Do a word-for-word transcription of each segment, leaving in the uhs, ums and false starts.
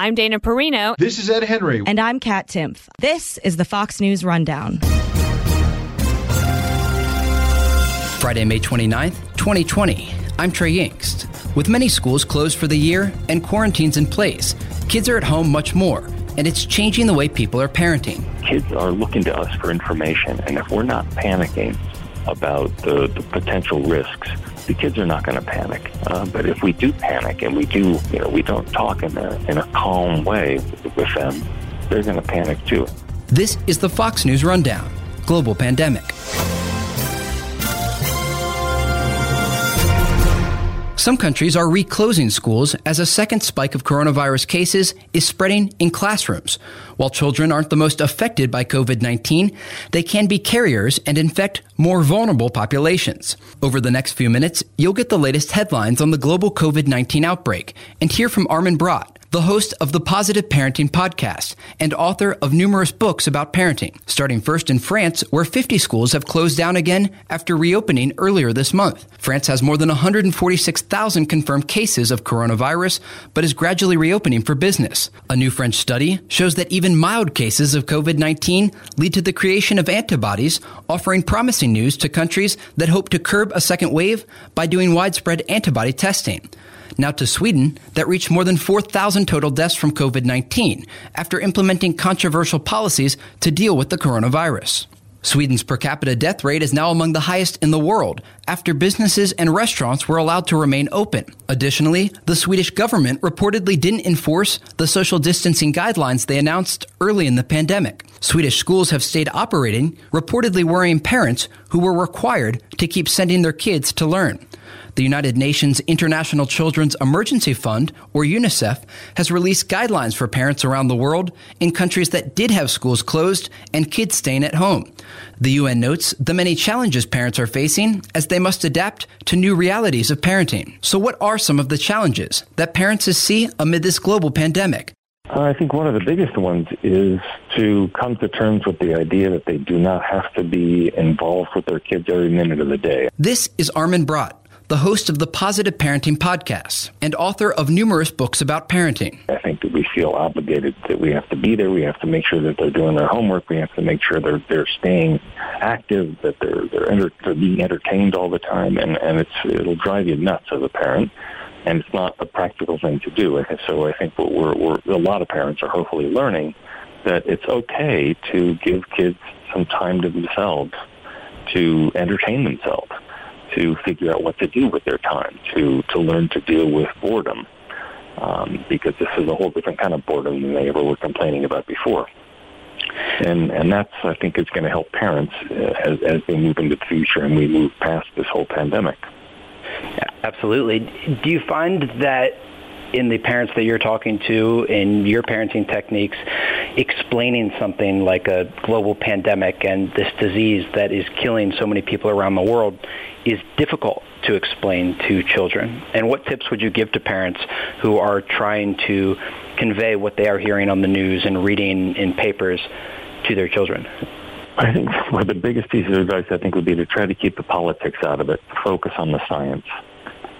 I'm Dana Perino. This is Ed Henry. And I'm Kat Timpf. This is the Fox News Rundown. Friday, May twenty-ninth, twenty twenty. I'm Trey Yingst. With many schools closed for the year and quarantines in place, kids are at home much more, and it's changing the way people are parenting. Kids are looking to us for information, and if we're not panicking about the, the potential risks, the kids are not going to panic. Uh, but if we do panic and we do, you know, we don't talk in a, in a calm way with them, they're going to panic too. This is the Fox News Rundown, Global Pandemic. Some countries are reclosing schools as a second spike of coronavirus cases is spreading in classrooms. While children aren't the most affected by COVID nineteen, they can be carriers and infect more vulnerable populations. Over the next few minutes, you'll get the latest headlines on the global COVID nineteen outbreak and hear from Armin Brott, the host of the Positive Parenting podcast and author of numerous books about parenting, starting first in France, where fifty schools have closed down again after reopening earlier this month. France has more than one hundred forty-six thousand confirmed cases of coronavirus, but is gradually reopening for business. A new French study shows that even mild cases of COVID nineteen lead to the creation of antibodies, offering promising news to countries that hope to curb a second wave by doing widespread antibody testing. Now to Sweden, that reached more than four thousand total deaths from COVID nineteen after implementing controversial policies to deal with the coronavirus. Sweden's per capita death rate is now among the highest in the world after businesses and restaurants were allowed to remain open. Additionally, the Swedish government reportedly didn't enforce the social distancing guidelines they announced early in the pandemic. Swedish schools have stayed operating, reportedly worrying parents who were required to keep sending their kids to learn. The United Nations International Children's Emergency Fund, or UNICEF, has released guidelines for parents around the world in countries that did have schools closed and kids staying at home. The U N notes the many challenges parents are facing as they must adapt to new realities of parenting. So what are some of the challenges that parents see amid this global pandemic? Uh, I think one of the biggest ones is to come to terms with the idea that they do not have to be involved with their kids every minute of the day. This is Armin Brott, the host of the Positive Parenting podcast and author of numerous books about parenting. I think that we feel obligated that we have to be there. We have to make sure that they're doing their homework. We have to make sure they're they're staying active, that they're they're, enter, they're being entertained all the time, and, and it's it'll drive you nuts as a parent. And it's not a practical thing to do. And so I think what we're, we're a lot of parents are hopefully learning that it's okay to give kids some time to themselves, to entertain themselves, to figure out what to do with their time, to, to learn to deal with boredom, um, because this is a whole different kind of boredom than they ever were complaining about before. And and that's, I think, is going to help parents uh, as, as they move into the future and we move past this whole pandemic. Absolutely. Do you find that in the parents that you're talking to, in your parenting techniques, explaining something like a global pandemic and this disease that is killing so many people around the world is difficult to explain to children? And what tips would you give to parents who are trying to convey what they are hearing on the news and reading in papers to their children? I think one of the biggest pieces of advice, I think, would be to try to keep the politics out of it, focus on the science,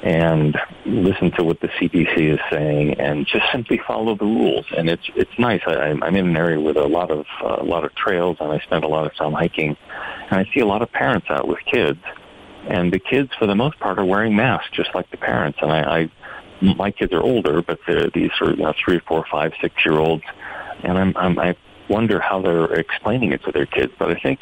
and listen to what the C D C is saying, and just simply follow the rules. And it's it's nice. I, I'm in an area with a lot of uh, a lot of trails, and I spend a lot of time hiking. And I see a lot of parents out with kids, and the kids, for the most part, are wearing masks, just like the parents. And I, I my kids are older, but they're these sort of, you know, three, four, five, six year olds, and I'm, I'm I wonder how they're explaining it to their kids. But I think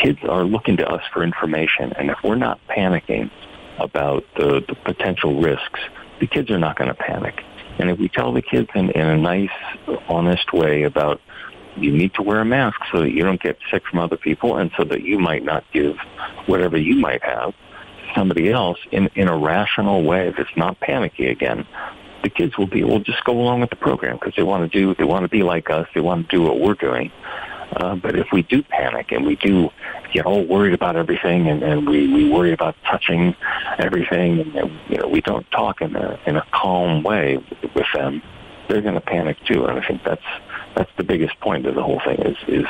kids are looking to us for information, and if we're not panicking about the, the potential risks, the kids are not going to panic. And if we tell the kids in, in a nice, honest way about you need to wear a mask so that you don't get sick from other people and so that you might not give whatever you might have to somebody else in, in a rational way that's not panicky again, the kids will be will just go along with the program because they want to do, they want to be like us, they want to do what we're doing. Uh, but if we do panic and we do get all worried about everything and, and we, we worry about touching everything and, and you know, we don't talk in a, in a calm way with them, they're going to panic too. And I think that's that's the biggest point of the whole thing is, is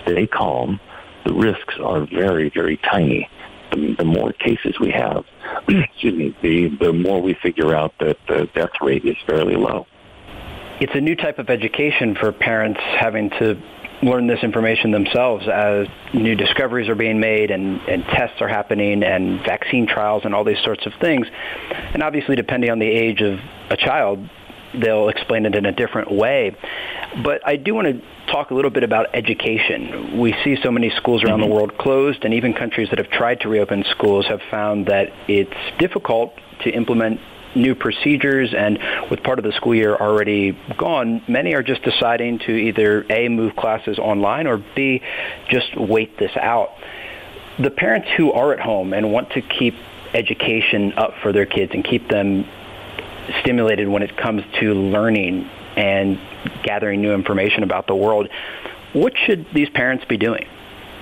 stay calm. The risks are very, very tiny. The, the more cases we have, excuse me, the, the more we figure out that the death rate is fairly low. it's a new type of education for parents having to learn this information themselves as new discoveries are being made and, and tests are happening and vaccine trials and all these sorts of things. And obviously, depending on the age of a child, they'll explain it in a different way. But I do want to talk a little bit about education. We see so many schools around mm-hmm. the world closed, and even countries that have tried to reopen schools have found that it's difficult to implement new procedures, and with part of the school year already gone, many are just deciding to either A, move classes online, or B, just wait this out. The parents who are at home and want to keep education up for their kids and keep them stimulated when it comes to learning and gathering new information about the world, what should these parents be doing?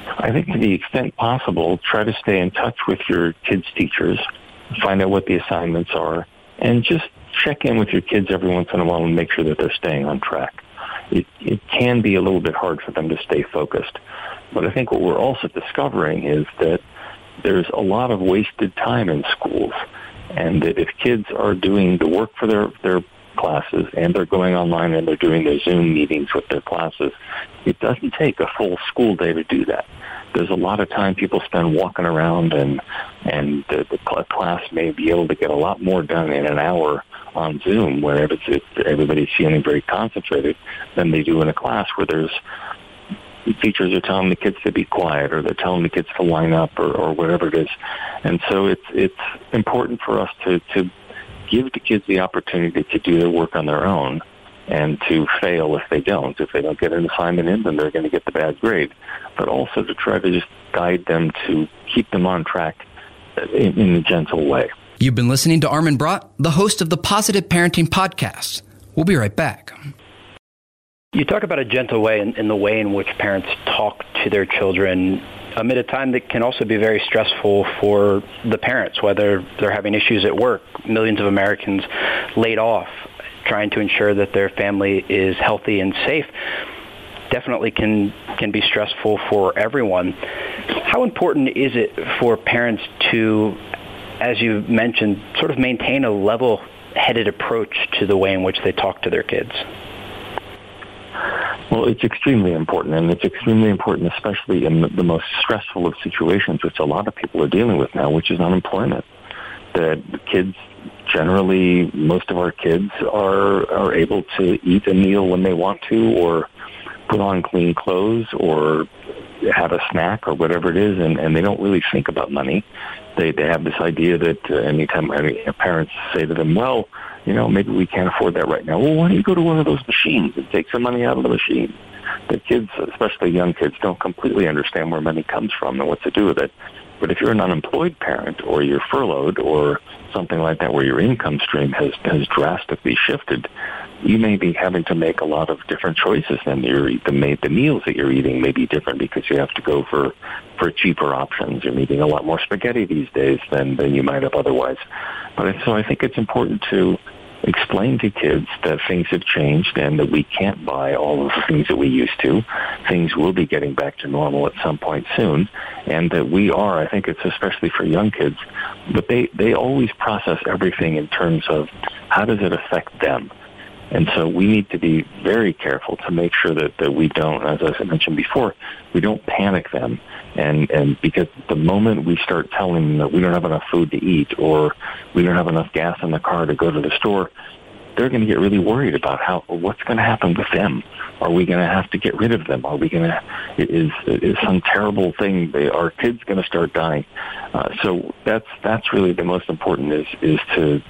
I think to the extent possible, try to stay in touch with your kids' teachers, find out what the assignments are, and just check in with your kids every once in a while and make sure that they're staying on track. It, it can be a little bit hard for them to stay focused. But I think what we're also discovering is that there's a lot of wasted time in schools, and that if kids are doing the work for their, their classes and they're going online and they're doing their Zoom meetings with their classes, it doesn't take a full school day to do that. There's a lot of time people spend walking around, and and the, the class may be able to get a lot more done in an hour on Zoom, where it's, it's, everybody's feeling very concentrated, than they do in a class where there's teachers are telling the kids to be quiet, or they're telling the kids to line up, or, or whatever it is. And so it's it's important for us to, to give the kids the opportunity to do their work on their own, and to fail if they don't. If they don't get an assignment in, then they're going to get the bad grade. But also to try to just guide them to keep them on track in, in a gentle way. You've been listening to Armin Brott, the host of the Positive Parenting Podcast. We'll be right back. You talk about a gentle way in, in the way in which parents talk to their children amid a time that can also be very stressful for the parents, whether they're having issues at work, millions of Americans laid off, trying to ensure that their family is healthy and safe, definitely can can be stressful for everyone. How important is it for parents to, as you mentioned, sort of maintain a level-headed approach to the way in which they talk to their kids? Well, it's extremely important, and it's extremely important especially in the, the most stressful of situations, which a lot of people are dealing with now, which is unemployment. That kids, generally, most of our kids are are able to eat a meal when they want to, or put on clean clothes, or have a snack, or whatever it is, and, and they don't really think about money. They they have this idea that uh, anytime any parents say to them, well, you know, maybe we can't afford that right now. Well, why don't you go to one of those machines and take some money out of the machine? The kids, especially young kids, don't completely understand where money comes from and what to do with it. But if you're an unemployed parent, or you're furloughed, or something like that, where your income stream has, has drastically shifted, you may be having to make a lot of different choices, and your, the, the meals that you're eating may be different because you have to go for, for cheaper options. You're eating a lot more spaghetti these days than, than you might have otherwise. But so I think it's important to explain to kids that things have changed and that we can't buy all of the things that we used to. Things will be getting back to normal at some point soon, and that we are, I think it's especially for young kids, but they, they always process everything in terms of how does it affect them. And so we need to be very careful to make sure that, that we don't, as I mentioned before, we don't panic them. And, and because the moment we start telling them that we don't have enough food to eat, or we don't have enough gas in the car to go to the store, they're going to get really worried about how, what's going to happen with them. Are we going to have to get rid of them? Are we going to, is, is some terrible thing, they, are kids going to start dying? Uh, so that's, that's really the most important is, is to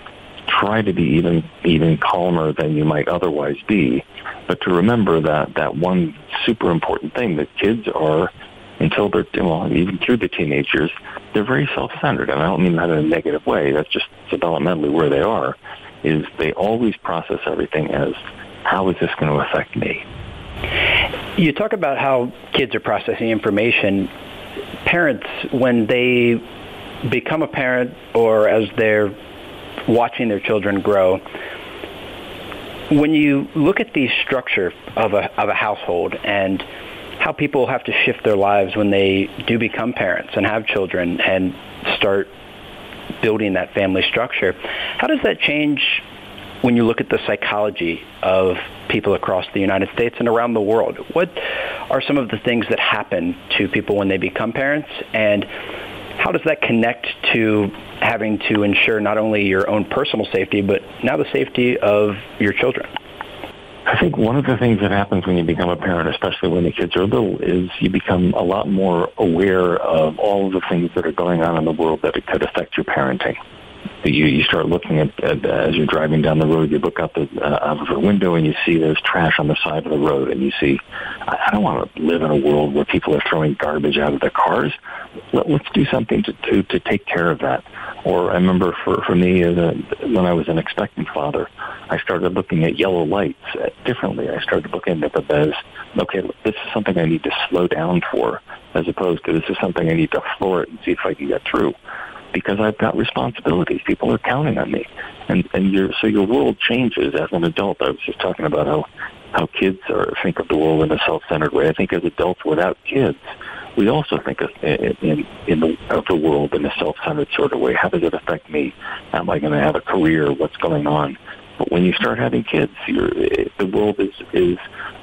try to be even even calmer than you might otherwise be, but to remember that that one super important thing, that kids are, until they're, well, even through the teenage years, they're very self-centered. And I don't mean that in a negative way. That's just developmentally where they are, is they always process everything as, how is this going to affect me? You talk about how kids are processing information. Parents, when they become a parent, or as they're watching their children grow, when you look at the structure of a of a household and how people have to shift their lives when they do become parents and have children and start building that family structure, how does that change when you look at the psychology of people across the United States and around the world? What are some of the things that happen to people when they become parents, and how does that connect to having to ensure not only your own personal safety, but now the safety of your children? I think one of the things that happens when you become a parent, especially when the kids are little, is you become a lot more aware of all of the things that are going on in the world that could affect your parenting. You, you start looking at, at uh, as you're driving down the road, you look up at, uh, out of the window and you see there's trash on the side of the road, and you see, I, I don't want to live in a world where people are throwing garbage out of their cars. Let, let's do something to, to, to take care of that. Or I remember for, for me, as a, when I was an expectant father, I started looking at yellow lights differently. I started looking at them as, okay, look, this is something I need to slow down for, as opposed to this is something I need to floor it and see if I can get through, because I've got responsibilities. People are counting on me. And, and your, so your world changes as an adult. I was just talking about how, how kids are, think of the world in a self-centered way. I think as adults without kids, we also think of, in, in the, of the world in a self-centered sort of way. How does it affect me? How am I going to have a career? What's going on? But when you start having kids, you're, the world is, is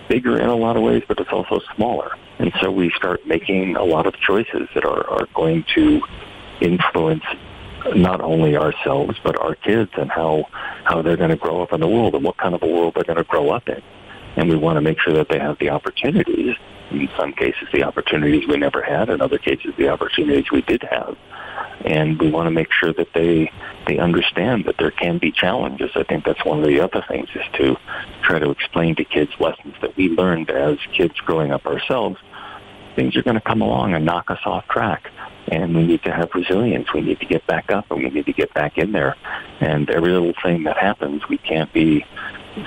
bigger in a lot of ways, but it's also smaller. And so we start making a lot of choices that are, are going to influence not only ourselves but our kids, and how, how they're going to grow up in the world and what kind of a world they're going to grow up in. And we want to make sure that they have the opportunities, in some cases the opportunities we never had, in other cases the opportunities we did have. And we want to make sure that they they understand that there can be challenges. I think that's one of the other things, is to try to explain to kids lessons that we learned as kids growing up ourselves. Things are going to come along and knock us off track. And we need to have resilience. We need to get back up, and we need to get back in there. And every little thing that happens, we can't be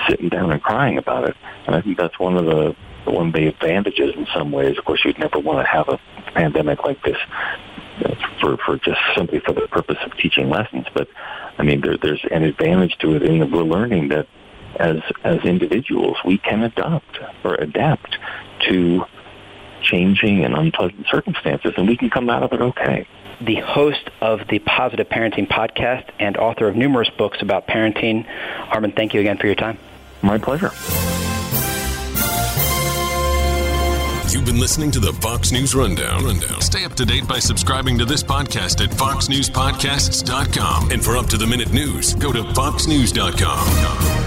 sitting down and crying about it. And I think that's one of the one of the advantages in some ways. Of course, you'd never want to have a pandemic like this for, for just simply for the purpose of teaching lessons. But, I mean, there, there's an advantage to it in that we're learning that as as individuals, we can adopt or adapt to changing and unpleasant circumstances, and we can come out of it okay. The host of the Positive Parenting Podcast and author of numerous books about parenting, Armin, thank you again for your time. My pleasure. You've been listening to the Fox News Rundown. Rundown. Stay up to date by subscribing to this podcast at fox news podcasts dot com. And for up-to-the-minute news, go to fox news dot com.